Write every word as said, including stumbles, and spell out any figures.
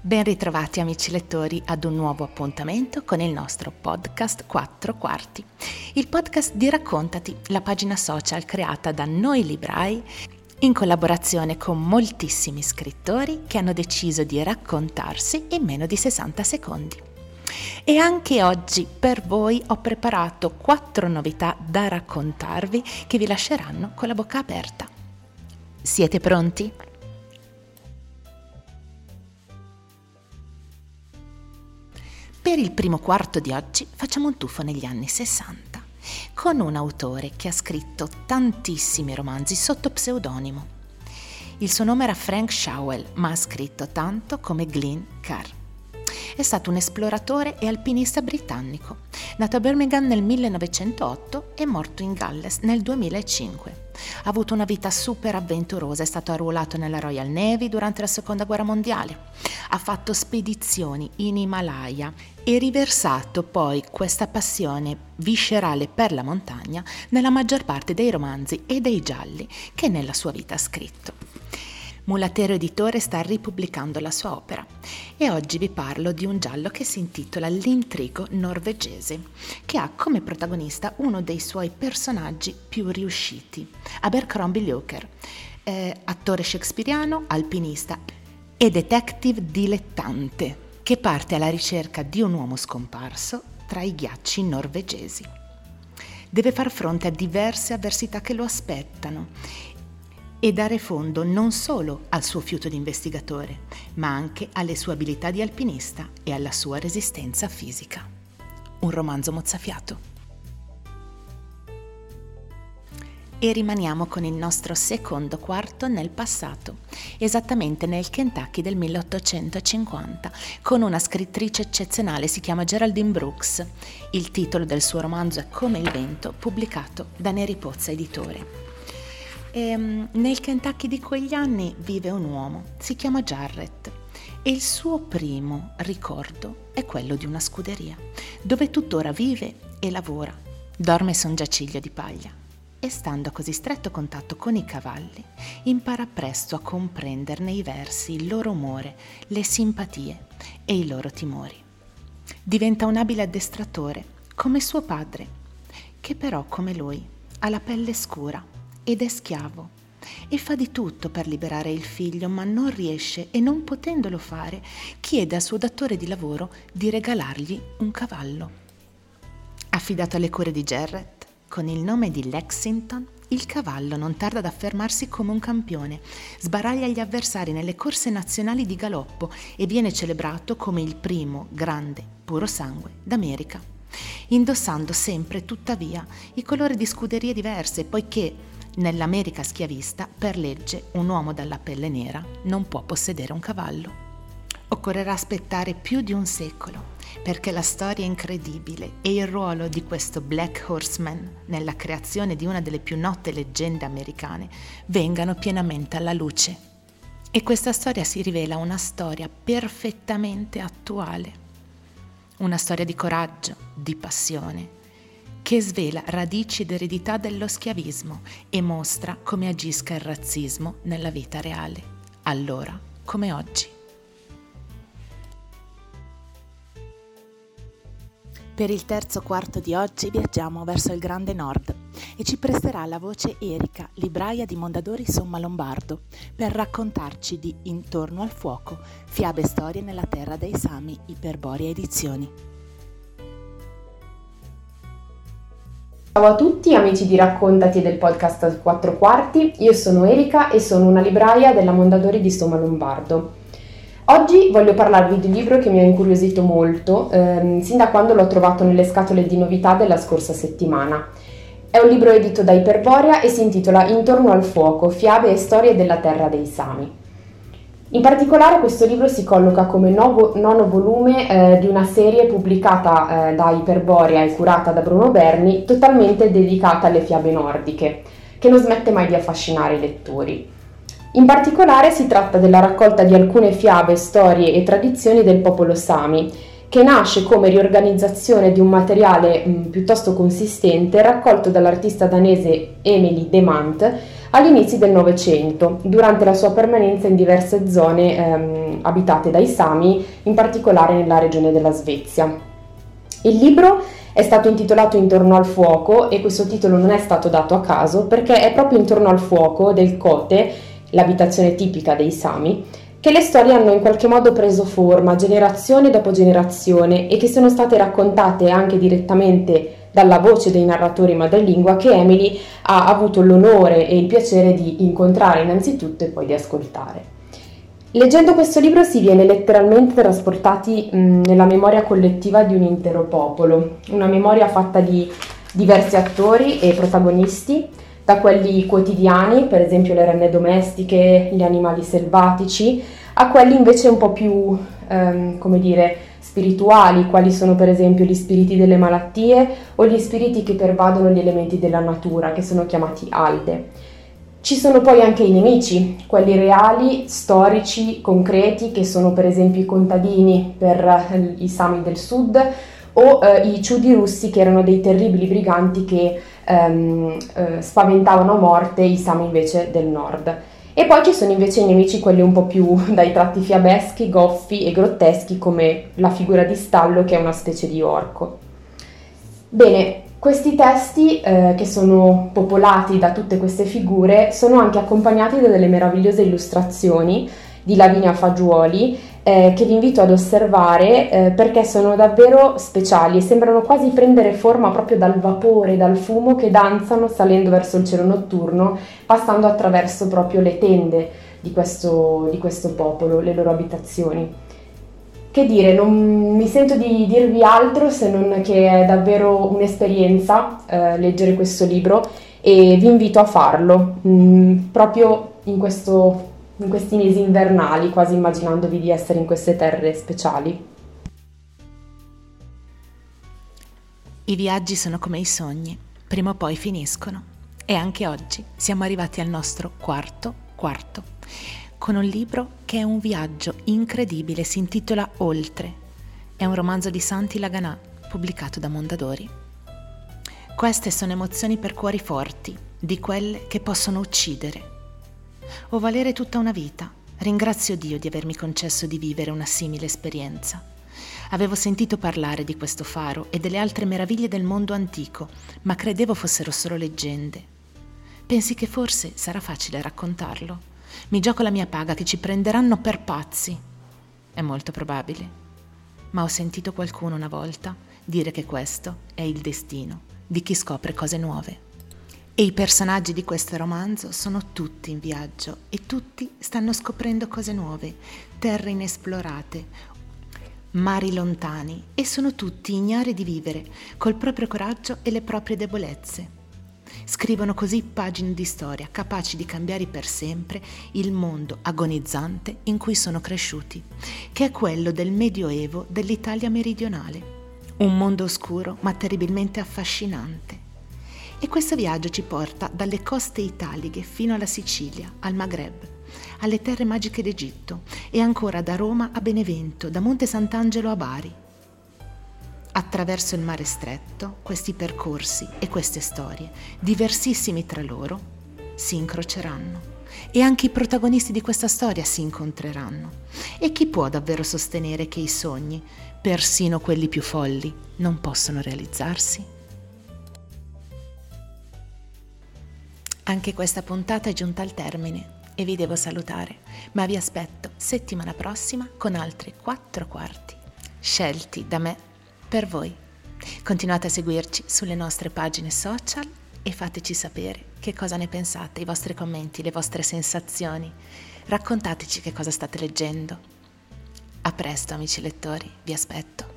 Ben ritrovati amici lettori ad un nuovo appuntamento con il nostro podcast quattro quarti, il podcast di Raccontati, la pagina social creata da noi librai in collaborazione con moltissimi scrittori che hanno deciso di raccontarsi in meno di sessanta secondi. E anche oggi per voi ho preparato quattro novità da raccontarvi che vi lasceranno con la bocca aperta. Siete pronti? Per il primo quarto di oggi facciamo un tuffo negli anni sessanta, con un autore che ha scritto tantissimi romanzi sotto pseudonimo. Il suo nome era Frank Shawell, ma ha scritto tanto come Glyn Carr. È stato un esploratore e alpinista britannico, nato a Birmingham nel millenovecentootto e morto in Galles nel duemilacinque. Ha avuto una vita super avventurosa, è stato arruolato nella Royal Navy durante la Seconda Guerra Mondiale. Ha fatto spedizioni in Himalaya e riversato poi questa passione viscerale per la montagna nella maggior parte dei romanzi e dei gialli che nella sua vita ha scritto. Mulatero Editore sta ripubblicando la sua opera e oggi vi parlo di un giallo che si intitola L'intrigo norvegese, che ha come protagonista uno dei suoi personaggi più riusciti, Abercrombie Locker, eh, attore shakespeariano, alpinista e detective dilettante, che parte alla ricerca di un uomo scomparso tra i ghiacci norvegesi. Deve far fronte a diverse avversità che lo aspettano e dare fondo non solo al suo fiuto di investigatore, ma anche alle sue abilità di alpinista e alla sua resistenza fisica. Un romanzo mozzafiato. E rimaniamo con il nostro secondo quarto nel passato, esattamente nel Kentucky del milleottocentocinquanta, con una scrittrice eccezionale, si chiama Geraldine Brooks. Il titolo del suo romanzo è Come il vento, pubblicato da Neri Pozza Editore. E, nel Kentucky di quegli anni vive un uomo, si chiama Jarrett, e il suo primo ricordo è quello di una scuderia, dove tuttora vive e lavora, dorme su un giaciglio di paglia. E stando a così stretto contatto con i cavalli, impara presto a comprenderne i versi, il loro umore, le simpatie e i loro timori. Diventa un abile addestratore, come suo padre, che però, come lui, ha la pelle scura ed è schiavo e fa di tutto per liberare il figlio, ma non riesce e non potendolo fare, chiede al suo datore di lavoro di regalargli un cavallo. Affidato alle cure di Jarrett, con il nome di Lexington, il cavallo non tarda ad affermarsi come un campione, sbaraglia gli avversari nelle corse nazionali di galoppo e viene celebrato come il primo grande puro sangue d'America, indossando sempre tuttavia i colori di scuderie diverse, poiché nell'America schiavista per legge un uomo dalla pelle nera non può possedere un cavallo. Occorrerà aspettare più di un secolo perché la storia è incredibile e il ruolo di questo Black Horseman nella creazione di una delle più note leggende americane vengano pienamente alla luce. E questa storia si rivela una storia perfettamente attuale, una storia di coraggio, di passione, che svela radici ed eredità dello schiavismo e mostra come agisca il razzismo nella vita reale, allora come oggi. Per il terzo quarto di oggi viaggiamo verso il Grande Nord e ci presterà la voce Erika, libraia di Mondadori Somma Lombardo, per raccontarci di Intorno al fuoco, fiabe e storie nella terra dei Sami, Iperborea Edizioni. Ciao a tutti amici di Raccontati del podcast quattro quarti, io sono Erika e sono una libraia della Mondadori di Somma Lombardo. Oggi voglio parlarvi di un libro che mi ha incuriosito molto, ehm, sin da quando l'ho trovato nelle scatole di novità della scorsa settimana. È un libro edito da Iperborea e si intitola Intorno al fuoco, fiabe e storie della terra dei Sami. In particolare questo libro si colloca come novo, nono volume eh, di una serie pubblicata eh, da Iperborea e curata da Bruno Berni, totalmente dedicata alle fiabe nordiche, che non smette mai di affascinare i lettori. In particolare si tratta della raccolta di alcune fiabe, storie e tradizioni del popolo Sami, che nasce come riorganizzazione di un materiale mh, piuttosto consistente raccolto dall'artista danese Emily Demant agli inizi del Novecento, durante la sua permanenza in diverse zone ehm, abitate dai Sami, in particolare nella regione della Svezia. Il libro è stato intitolato Intorno al fuoco e questo titolo non è stato dato a caso, perché è proprio intorno al fuoco del Kote, l'abitazione tipica dei Sami, che le storie hanno in qualche modo preso forma generazione dopo generazione e che sono state raccontate anche direttamente dalla voce dei narratori madrelingua che Emily ha avuto l'onore e il piacere di incontrare innanzitutto e poi di ascoltare. Leggendo questo libro si viene letteralmente trasportati mh, nella memoria collettiva di un intero popolo, una memoria fatta di diversi attori e protagonisti, da quelli quotidiani, per esempio le renne domestiche, gli animali selvatici, a quelli invece un po' più, ehm, come dire, spirituali, quali sono per esempio gli spiriti delle malattie o gli spiriti che pervadono gli elementi della natura, che sono chiamati Alde. Ci sono poi anche i nemici, quelli reali, storici, concreti, che sono per esempio i contadini per i Sami del Sud, o eh, i Ciudi russi, che erano dei terribili briganti che ehm, eh, spaventavano a morte i Sami invece del nord. E poi ci sono invece i nemici, quelli un po' più dai tratti fiabeschi, goffi e grotteschi, come la figura di Stallo, che è una specie di orco. Bene, questi testi, eh, che sono popolati da tutte queste figure, sono anche accompagnati da delle meravigliose illustrazioni di Lavinia Fagioli, Eh, che vi invito ad osservare eh, perché sono davvero speciali e sembrano quasi prendere forma proprio dal vapore, dal fumo che danzano salendo verso il cielo notturno, passando attraverso proprio le tende di questo, di questo popolo, le loro abitazioni. Che dire, non mi sento di dirvi altro se non che è davvero un'esperienza eh, leggere questo libro e vi invito a farlo, mh, proprio in questo in questi mesi invernali, quasi immaginandovi di essere in queste terre speciali. I viaggi sono come i sogni, prima o poi finiscono. E anche oggi siamo arrivati al nostro quarto quarto, con un libro che è un viaggio incredibile, si intitola Oltre. È un romanzo di Santi Laganà, pubblicato da Mondadori. Queste sono emozioni per cuori forti, di quelle che possono uccidere o valere tutta una vita. Ringrazio Dio di avermi concesso di vivere una simile esperienza. Avevo sentito parlare di questo faro e delle altre meraviglie del mondo antico, ma credevo fossero solo leggende. Pensi che forse sarà facile raccontarlo? Mi gioco la mia paga che ci prenderanno per pazzi. È molto probabile. Ma ho sentito qualcuno una volta dire che questo è il destino di chi scopre cose nuove. E i personaggi di questo romanzo sono tutti in viaggio e tutti stanno scoprendo cose nuove, terre inesplorate, mari lontani, e sono tutti ignari di vivere, col proprio coraggio e le proprie debolezze. Scrivono così pagine di storia capaci di cambiare per sempre il mondo agonizzante in cui sono cresciuti, che è quello del Medioevo dell'Italia meridionale. Un mondo oscuro ma terribilmente affascinante. E questo viaggio ci porta dalle coste italiche fino alla Sicilia, al Maghreb, alle terre magiche d'Egitto e ancora da Roma a Benevento, da Monte Sant'Angelo a Bari. Attraverso il mare stretto, questi percorsi e queste storie, diversissimi tra loro, si incroceranno. E anche i protagonisti di questa storia si incontreranno. E chi può davvero sostenere che i sogni, persino quelli più folli, non possono realizzarsi? Anche questa puntata è giunta al termine e vi devo salutare, ma vi aspetto settimana prossima con altri quattro quarti, scelti da me per voi. Continuate a seguirci sulle nostre pagine social e fateci sapere che cosa ne pensate, i vostri commenti, le vostre sensazioni. Raccontateci che cosa state leggendo. A presto, amici lettori, vi aspetto.